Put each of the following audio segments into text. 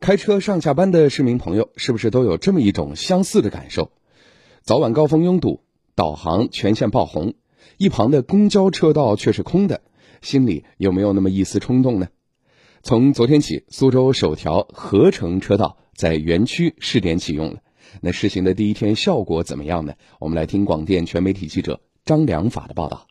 开车上下班的市民朋友是不是都有这么一种相似的感受？早晚高峰拥堵，导航全线爆红，一旁的公交车道却是空的，心里有没有那么一丝冲动呢？从昨天起，苏州首条合成车道在园区试点启用了。那试行的第一天效果怎么样呢？我们来听广电全媒体记者张良法的报道。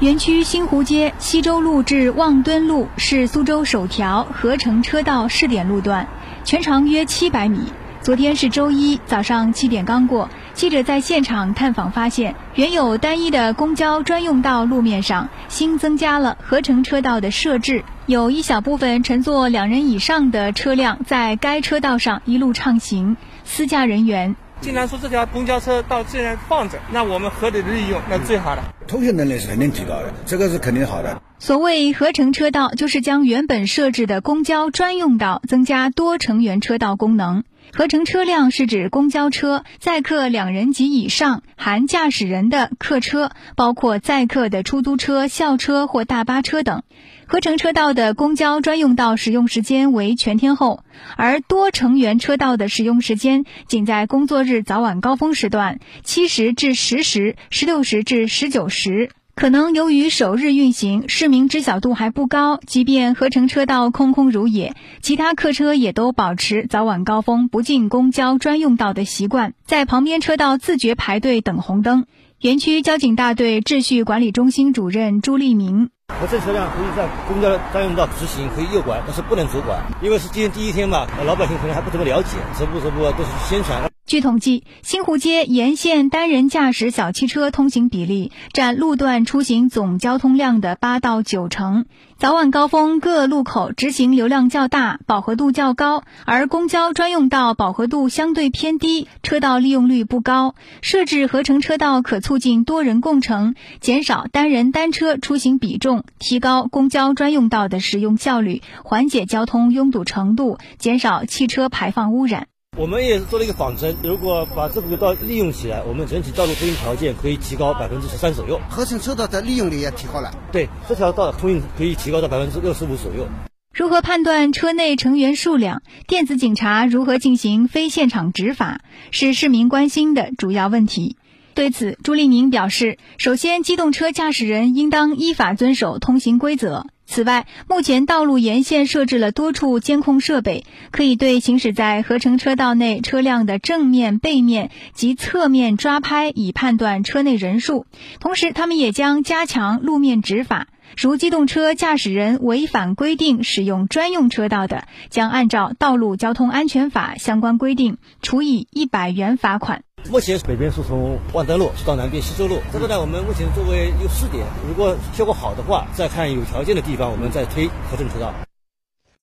园区新湖街西周路至望墩路是苏州首条合成车道试点路段，全长约700米。昨天是周一，早上7点刚过，记者在现场探访发现，原有单一的公交专用道路面上新增加了合成车道的设置，有一小部分乘坐2人以上的车辆在该车道上一路畅行。私家人员竟然说这条公交车道竟然放着，那我们合理的利用，那最好了。通行能力是肯定提高的，这个是肯定好的。所谓合成车道，就是将原本设置的公交专用道增加多成员车道功能。合成车辆是指公交车、载客2人及以上含驾驶人的客车，包括载客的出租车、校车或大巴车等。合成车道的公交专用道使用时间为全天候，而多成员车道的使用时间仅在工作日早晚高峰时段7时至10时、16时至19时。可能由于首日运行，市民知晓度还不高，即便合成车道空空如也，其他客车也都保持早晚高峰不进公交专用道的习惯，在旁边车道自觉排队等红灯。园区交警大队秩序管理中心主任朱立明：合成车辆可以在公交专用道直行，可以右拐，但是不能左拐，因为是今天第一天嘛，老百姓可能还不怎么了解，这步都是宣传。据统计，新湖街沿线单人驾驶小汽车通行比例占路段出行总交通量的8到9成。早晚高峰各路口直行流量较大，饱和度较高，而公交专用道饱和度相对偏低，车道利用率不高。设置合成车道可促进多人共乘，减少单人单车出行比重，提高公交专用道的使用效率，缓解交通拥堵程度，减少汽车排放污染。我们也是做了一个仿真，如果把这个道利用起来，我们整体道路通行条件可以提高3%左右。合成车道的利用率也提高了，对，这条道通行可以提高到65%左右。如何判断车内成员数量？电子警察如何进行非现场执法？是市民关心的主要问题。对此，朱立明表示，首先，机动车驾驶人应当依法遵守通行规则。此外，目前道路沿线设置了多处监控设备，可以对行驶在合成车道内车辆的正面、背面及侧面抓拍，以判断车内人数。同时，他们也将加强路面执法，如机动车驾驶人违反规定使用专用车道的，将按照《道路交通安全法》相关规定，处以100元罚款。目前北边是从万丹路到南边西周路，这个呢，我们目前作为一个试点，如果效果好的话，再看有条件的地方，我们再推合成车道。